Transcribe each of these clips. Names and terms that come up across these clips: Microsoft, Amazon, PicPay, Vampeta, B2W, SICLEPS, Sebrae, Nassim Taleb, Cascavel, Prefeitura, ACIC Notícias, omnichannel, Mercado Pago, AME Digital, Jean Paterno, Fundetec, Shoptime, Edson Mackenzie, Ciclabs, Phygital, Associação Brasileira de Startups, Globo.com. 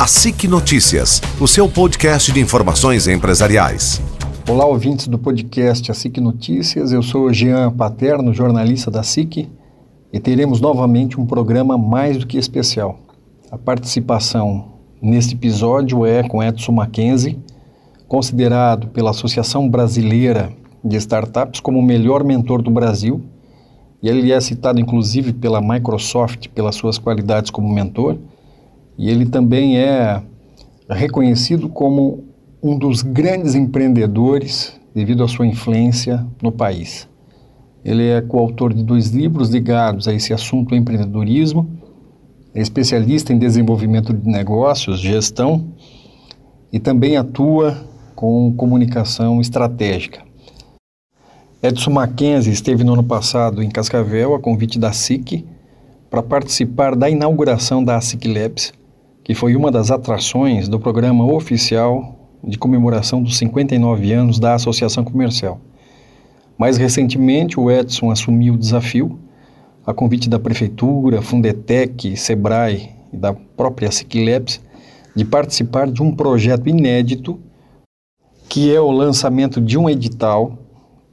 ACIC Notícias, o seu podcast de informações empresariais. Olá, ouvintes do podcast ACIC Notícias. Eu sou Jean Paterno, jornalista da ACIC, e teremos novamente um programa mais do que especial. A participação neste episódio é com Edson Mackenzie, considerado pela Associação Brasileira de Startups como o melhor mentor do Brasil, e ele é citado inclusive pela Microsoft pelas suas qualidades como mentor. E ele também é reconhecido como um dos grandes empreendedores devido à sua influência no país. Ele é coautor de 2 livros ligados a esse assunto, empreendedorismo, é especialista em desenvolvimento de negócios, gestão, e também atua com comunicação estratégica. Edson Mackenzie esteve no ano passado em Cascavel, a convite da ACIC, para participar da inauguração da SICLEPS, que foi uma das atrações do programa oficial de comemoração dos 59 anos da Associação Comercial. Mais recentemente, o Edson assumiu o desafio, a convite da Prefeitura, Fundetec, Sebrae e da própria SICLEPS, de participar de um projeto inédito, que é o lançamento de um edital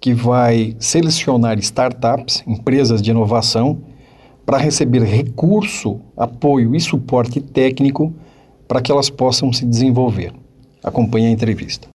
que vai selecionar startups, empresas de inovação, para receber recurso, apoio e suporte técnico para que elas possam se desenvolver. Acompanhe a entrevista.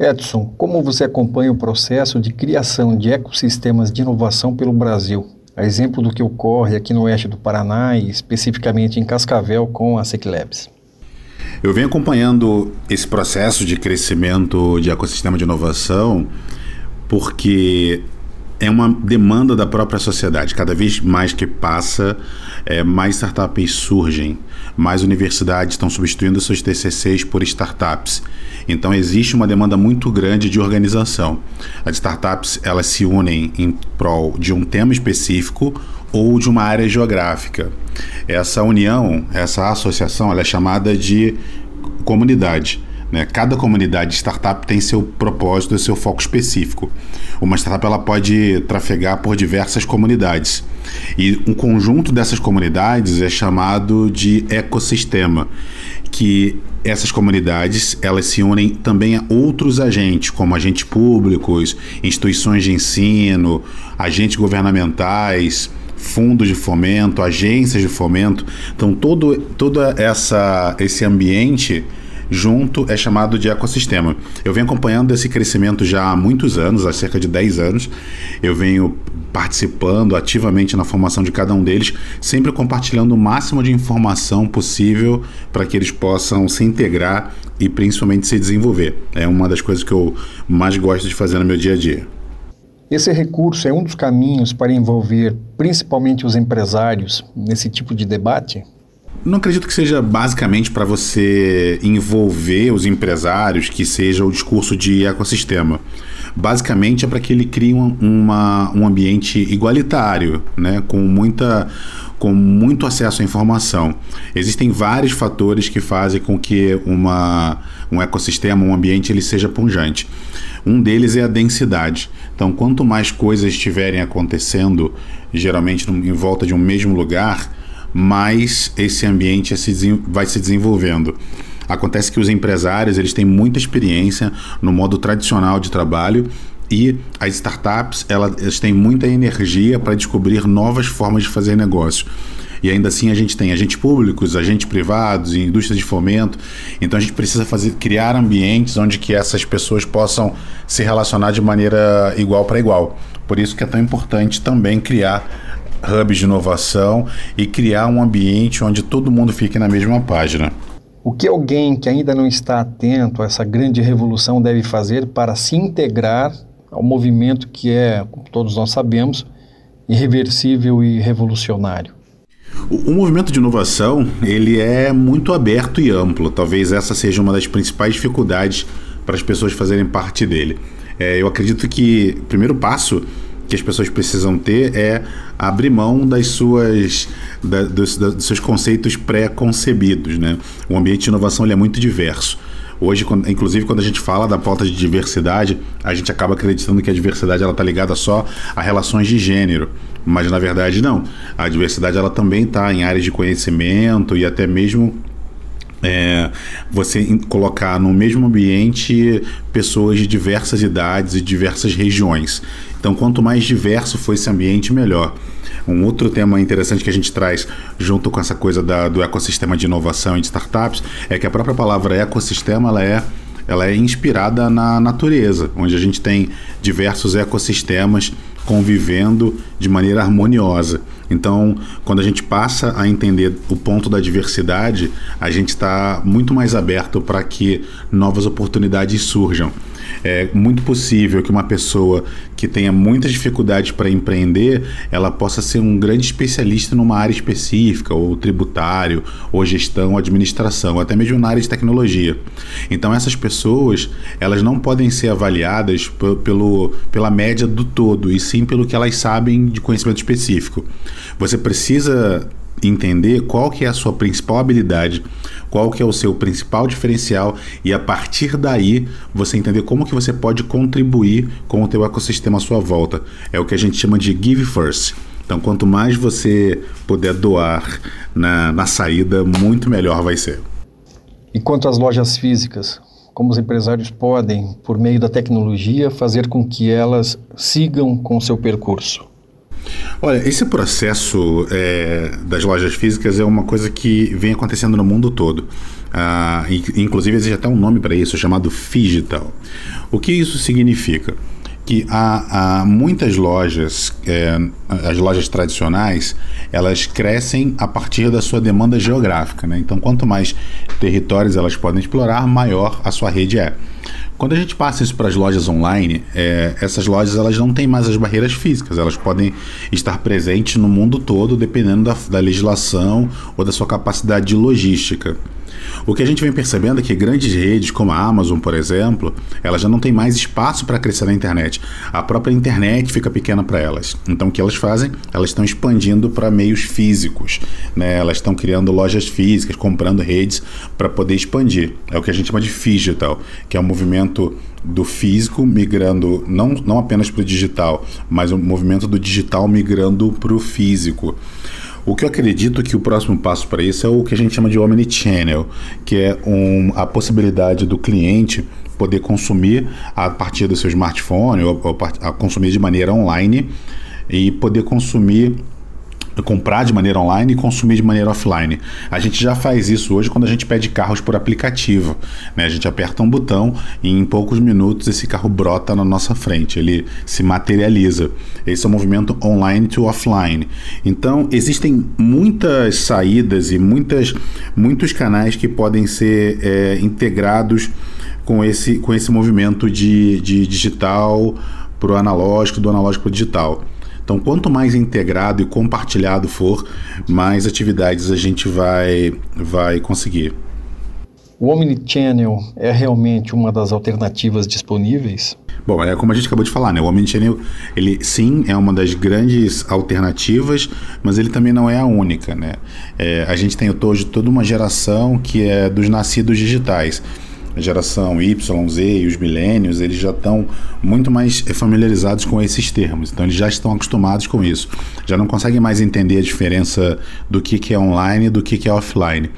Edson, como você acompanha o processo de criação de ecossistemas de inovação pelo Brasil? A exemplo do que ocorre aqui no oeste do Paraná e especificamente em Cascavel com a Ciclabs. Eu venho acompanhando esse processo de crescimento de ecossistema de inovação porque é uma demanda da própria sociedade. Cada vez mais que passa, mais startups surgem, mais universidades estão substituindo seus TCCs por startups. Então existe uma demanda muito grande de organização. As startups, elas se unem em prol de um tema específico ou de uma área geográfica. Essa união, essa associação, ela é chamada de comunidade. Cada comunidade de startup tem seu propósito, seu foco específico. Uma startup ela pode trafegar por diversas comunidades. E um conjunto dessas comunidades é chamado de ecossistema, que essas comunidades elas se unem também a outros agentes, como agentes públicos, instituições de ensino, agentes governamentais, fundos de fomento, agências de fomento. Então, todo esse ambiente junto é chamado de ecossistema. Eu venho acompanhando esse crescimento já há muitos anos, há cerca de 10 anos. Eu venho participando ativamente na formação de cada um deles, sempre compartilhando o máximo de informação possível para que eles possam se integrar e principalmente se desenvolver. É uma das coisas que eu mais gosto de fazer no meu dia a dia. Esse recurso é um dos caminhos para envolver principalmente os empresários nesse tipo de debate? Não acredito que seja basicamente para você envolver os empresários, que seja o discurso de ecossistema. Basicamente é para que ele crie um ambiente igualitário, com muito acesso à informação. Existem vários fatores que fazem com que um ecossistema, um ambiente, ele seja pungente. Um deles é a densidade. Então, quanto mais coisas estiverem acontecendo, geralmente em volta de um mesmo lugar, mas esse ambiente vai se desenvolvendo. Acontece que os empresários eles têm muita experiência no modo tradicional de trabalho e as startups elas têm muita energia para descobrir novas formas de fazer negócio. E ainda assim a gente tem agentes públicos, agentes privados, indústrias de fomento. Então a gente precisa criar ambientes onde que essas pessoas possam se relacionar de maneira igual para igual. Por isso que é tão importante também criar hubs de inovação e criar um ambiente onde todo mundo fique na mesma página. O que alguém que ainda não está atento a essa grande revolução deve fazer para se integrar ao movimento que é, como todos nós sabemos, irreversível e revolucionário? O movimento de inovação, ele é muito aberto e amplo. Talvez essa seja uma das principais dificuldades para as pessoas fazerem parte dele. Eu acredito que o primeiro passo que as pessoas precisam ter é abrir mão dos seus conceitos pré-concebidos. O ambiente de inovação ele é muito diverso. Hoje, inclusive, quando a gente fala da pauta de diversidade, a gente acaba acreditando que a diversidade está ligada só a relações de gênero, mas na verdade não. A diversidade ela também está em áreas de conhecimento e até mesmo Você colocar no mesmo ambiente pessoas de diversas idades e diversas regiões. Então, quanto mais diverso for esse ambiente, melhor. Um outro tema interessante que a gente traz junto com essa coisa do ecossistema de inovação e de startups é que a própria palavra ecossistema ela é inspirada na natureza, onde a gente tem diversos ecossistemas convivendo de maneira harmoniosa. Então, quando a gente passa a entender o ponto da diversidade, a gente está muito mais aberto para que novas oportunidades surjam. É muito possível que uma pessoa que tenha muitas dificuldades para empreender, ela possa ser um grande especialista numa área específica, ou tributário, ou gestão, ou administração, até mesmo na área de tecnologia. Então, essas pessoas, elas não podem ser avaliadas pela média do todo, e sim pelo que elas sabem de conhecimento específico. Você precisa entender qual que é a sua principal habilidade, qual que é o seu principal diferencial, e a partir daí você entender como que você pode contribuir com o teu ecossistema à sua volta. É o que a gente chama de give first. Então, quanto mais você puder doar na saída, muito melhor vai ser. E quanto às lojas físicas, como os empresários podem, por meio da tecnologia, fazer com que elas sigam com o seu percurso? Olha, esse processo das lojas físicas é uma coisa que vem acontecendo no mundo todo. Inclusive, existe até um nome para isso, chamado Phygital. O que isso significa? Que há muitas lojas, as lojas tradicionais, elas crescem a partir da sua demanda geográfica, né? Então, quanto mais territórios elas podem explorar, maior a sua rede é. Quando a gente passa isso para as lojas online, essas lojas elas não têm mais as barreiras físicas, elas podem estar presentes no mundo todo, dependendo da legislação ou da sua capacidade de logística. O que a gente vem percebendo é que grandes redes como a Amazon, por exemplo, elas já não têm mais espaço para crescer na internet. A própria internet fica pequena para elas. Então, o que elas fazem? Elas estão expandindo para meios físicos, né? Elas estão criando lojas físicas, comprando redes para poder expandir. É o que a gente chama de phygital, que é um movimento do físico migrando não apenas para o digital, mas um movimento do digital migrando para o físico. O que eu acredito que o próximo passo para isso é o que a gente chama de omnichannel, que é a possibilidade do cliente poder consumir a partir do seu smartphone, ou a consumir de maneira online e poder comprar de maneira online e consumir de maneira offline. A gente já faz isso hoje quando a gente pede carros por aplicativo, né? A gente aperta um botão e em poucos minutos esse carro brota na nossa frente, ele se materializa. Esse é o movimento online to offline. Então, existem muitas saídas e muitos canais que podem ser integrados com esse movimento de digital para o analógico, do analógico para o digital. Então, quanto mais integrado e compartilhado for, mais atividades a gente vai conseguir. O omnichannel é realmente uma das alternativas disponíveis? Bom, como a gente acabou de falar, né? O omnichannel, ele sim é uma das grandes alternativas, mas ele também não é a única, né? A gente tem hoje toda uma geração que é dos nascidos digitais. A geração Y, Z e os milênios, eles já estão muito mais familiarizados com esses termos. Então, eles já estão acostumados com isso. Já não conseguem mais entender a diferença do que é online e do que é offline.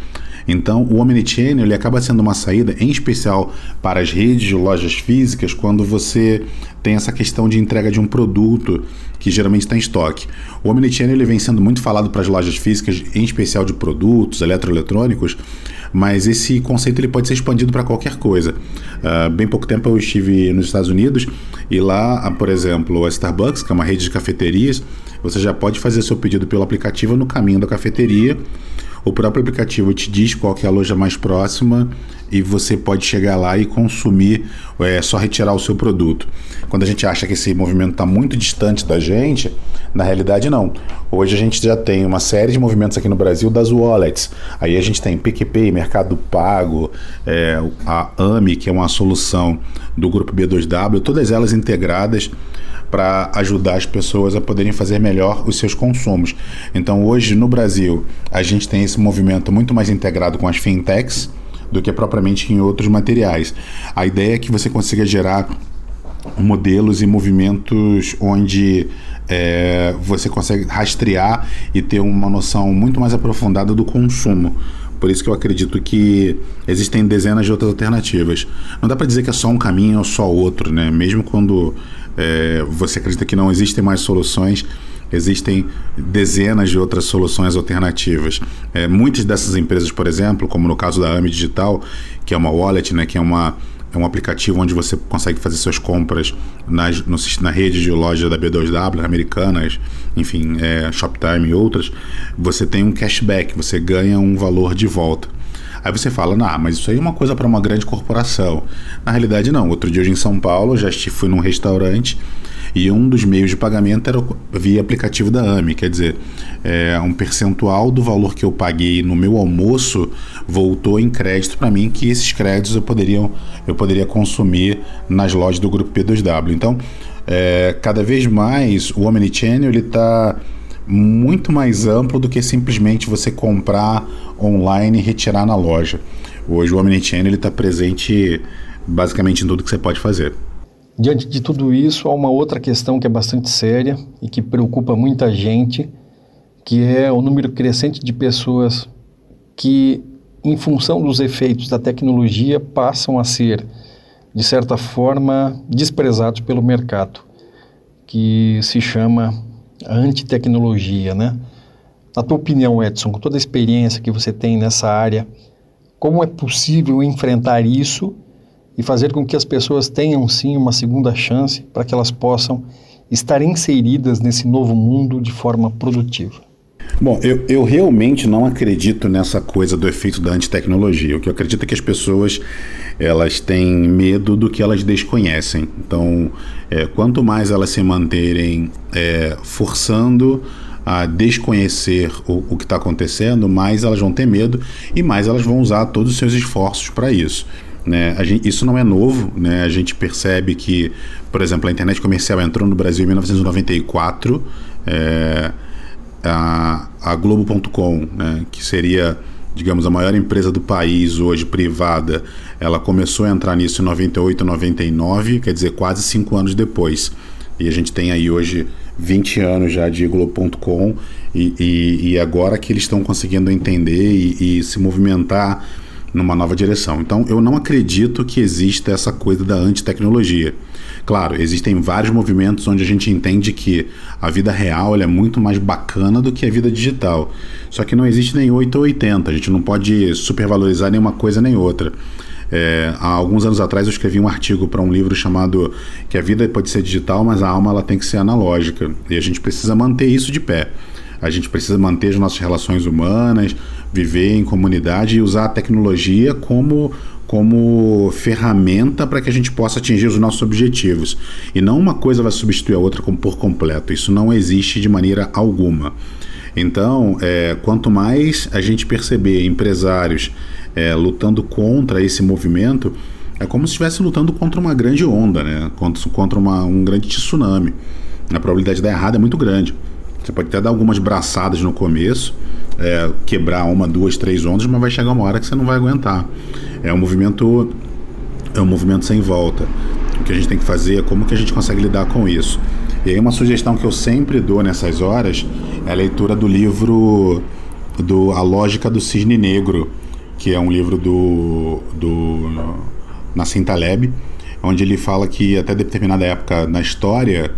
Então, o omnichannel, ele acaba sendo uma saída, em especial para as redes de lojas físicas, quando você tem essa questão de entrega de um produto que geralmente está em estoque. O omnichannel, ele vem sendo muito falado para as lojas físicas, em especial de produtos eletroeletrônicos, mas esse conceito ele pode ser expandido para qualquer coisa. Bem pouco tempo eu estive nos Estados Unidos e lá, por exemplo, a Starbucks, que é uma rede de cafeterias, você já pode fazer seu pedido pelo aplicativo no caminho da cafeteria. O próprio aplicativo te diz qual que é a loja mais próxima e você pode chegar lá e consumir, só retirar o seu produto. Quando a gente acha que esse movimento está muito distante da gente, na realidade não. Hoje a gente já tem uma série de movimentos aqui no Brasil das wallets. Aí a gente tem PicPay, Mercado Pago, a AME, que é uma solução do grupo B2W, todas elas integradas para ajudar as pessoas a poderem fazer melhor os seus consumos. Então, hoje no Brasil, a gente tem esse movimento muito mais integrado com as fintechs do que propriamente em outros materiais. A ideia é que você consiga gerar modelos e movimentos onde você consegue rastrear e ter uma noção muito mais aprofundada do consumo. Por isso que eu acredito que existem dezenas de outras alternativas. Não dá para dizer que é só um caminho ou só outro, né? Mesmo quando você acredita que não existem mais soluções, existem dezenas de outras soluções alternativas. Muitas dessas empresas, por exemplo, como no caso da AME Digital, que é uma wallet, né, que é um aplicativo onde você consegue fazer suas compras na rede de loja da B2W, Americanas, enfim, Shoptime e outras, você tem um cashback, você ganha um valor de volta. Aí você fala, nah, mas isso aí é uma coisa para uma grande corporação. Na realidade, não. Outro dia, hoje em São Paulo, já fui num restaurante e um dos meios de pagamento era via aplicativo da AME. Quer dizer, um percentual do valor que eu paguei no meu almoço voltou em crédito para mim, que esses créditos eu poderia consumir nas lojas do grupo B2W. Então, cada vez mais o Omnichannel está muito mais amplo do que simplesmente você comprar online e retirar na loja. Hoje o Omnichannel está presente basicamente em tudo que você pode fazer. Diante de tudo isso, há uma outra questão que é bastante séria e que preocupa muita gente, que é o número crescente de pessoas que, em função dos efeitos da tecnologia, passam a ser, de certa forma, desprezados pelo mercado, que se chama a antitecnologia, né? Na tua opinião, Edson, com toda a experiência que você tem nessa área, como é possível enfrentar isso e fazer com que as pessoas tenham sim uma segunda chance para que elas possam estar inseridas nesse novo mundo de forma produtiva? Bom, eu realmente não acredito nessa coisa do efeito da antitecnologia. O que eu acredito é que as pessoas, elas têm medo do que elas desconhecem. Então, quanto mais elas se manterem forçando a desconhecer o que está acontecendo, mais elas vão ter medo e mais elas vão usar todos os seus esforços para isso. Né? Isso não é novo, né? A gente percebe que, por exemplo, a internet comercial entrou no Brasil em 1994, a Globo.com, né, que seria, digamos, a maior empresa do país hoje, privada, ela começou a entrar nisso em 98, 99, quer dizer, quase 5 anos depois. E a gente tem aí hoje 20 anos já de Globo.com e agora que eles estão conseguindo entender e se movimentar numa nova direção. Então, eu não acredito que exista essa coisa da antitecnologia. Claro, existem vários movimentos onde a gente entende que a vida real é muito mais bacana do que a vida digital. Só que não existe nem 8 ou 80, a gente não pode supervalorizar nenhuma coisa nem outra. Há alguns anos atrás eu escrevi um artigo para um livro chamado Que a Vida Pode Ser Digital, mas a Alma ela tem que ser analógica. E a gente precisa manter isso de pé. A gente precisa manter as nossas relações humanas, viver em comunidade e usar a tecnologia como ferramenta para que a gente possa atingir os nossos objetivos. E não uma coisa vai substituir a outra por completo. Isso não existe de maneira alguma. Então, quanto mais a gente perceber empresários lutando contra esse movimento, é como se estivesse lutando contra uma grande onda, né? Contra um grande tsunami. A probabilidade de dar errado é muito grande. Você pode até dar algumas braçadas no começo, quebrar uma, duas, três ondas, mas vai chegar uma hora que você não vai aguentar. É um movimento sem volta. O que a gente tem que fazer é como que a gente consegue lidar com isso. E aí uma sugestão que eu sempre dou nessas horas é a leitura do livro A Lógica do Cisne Negro, que é um livro do Nassim Taleb, onde ele fala que até determinada época na história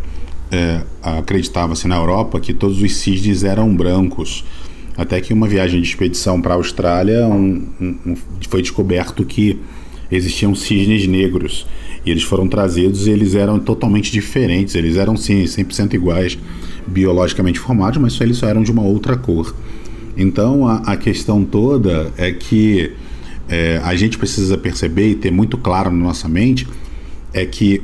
acreditava-se na Europa que todos os cisnes eram brancos, até que uma viagem de expedição para a Austrália foi descoberto que existiam cisnes negros e eles foram trazidos e eles eram totalmente diferentes, eles eram sim 100% iguais biologicamente formados, mas eles só eram de uma outra cor. Então a questão toda é que a gente precisa perceber e ter muito claro na nossa mente é que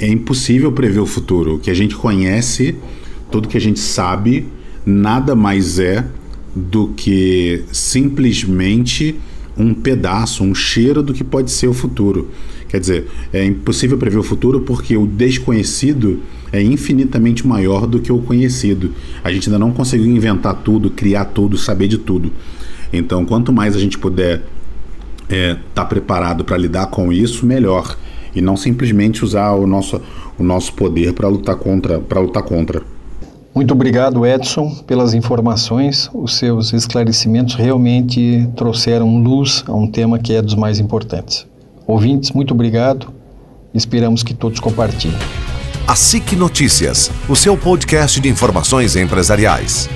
é impossível prever o futuro. O que a gente conhece, tudo que a gente sabe, nada mais é do que simplesmente um pedaço, um cheiro do que pode ser o futuro. Quer dizer, é impossível prever o futuro porque o desconhecido é infinitamente maior do que o conhecido. A gente ainda não conseguiu inventar tudo, criar tudo, saber de tudo. Então, quanto mais a gente puder estar preparado para lidar com isso, melhor. E não simplesmente usar o nosso poder para lutar contra. Muito obrigado, Edson, pelas informações. Os seus esclarecimentos realmente trouxeram luz a um tema que é dos mais importantes. Ouvintes, muito obrigado. Esperamos que todos compartilhem. ACIC Notícias, o seu podcast de informações empresariais.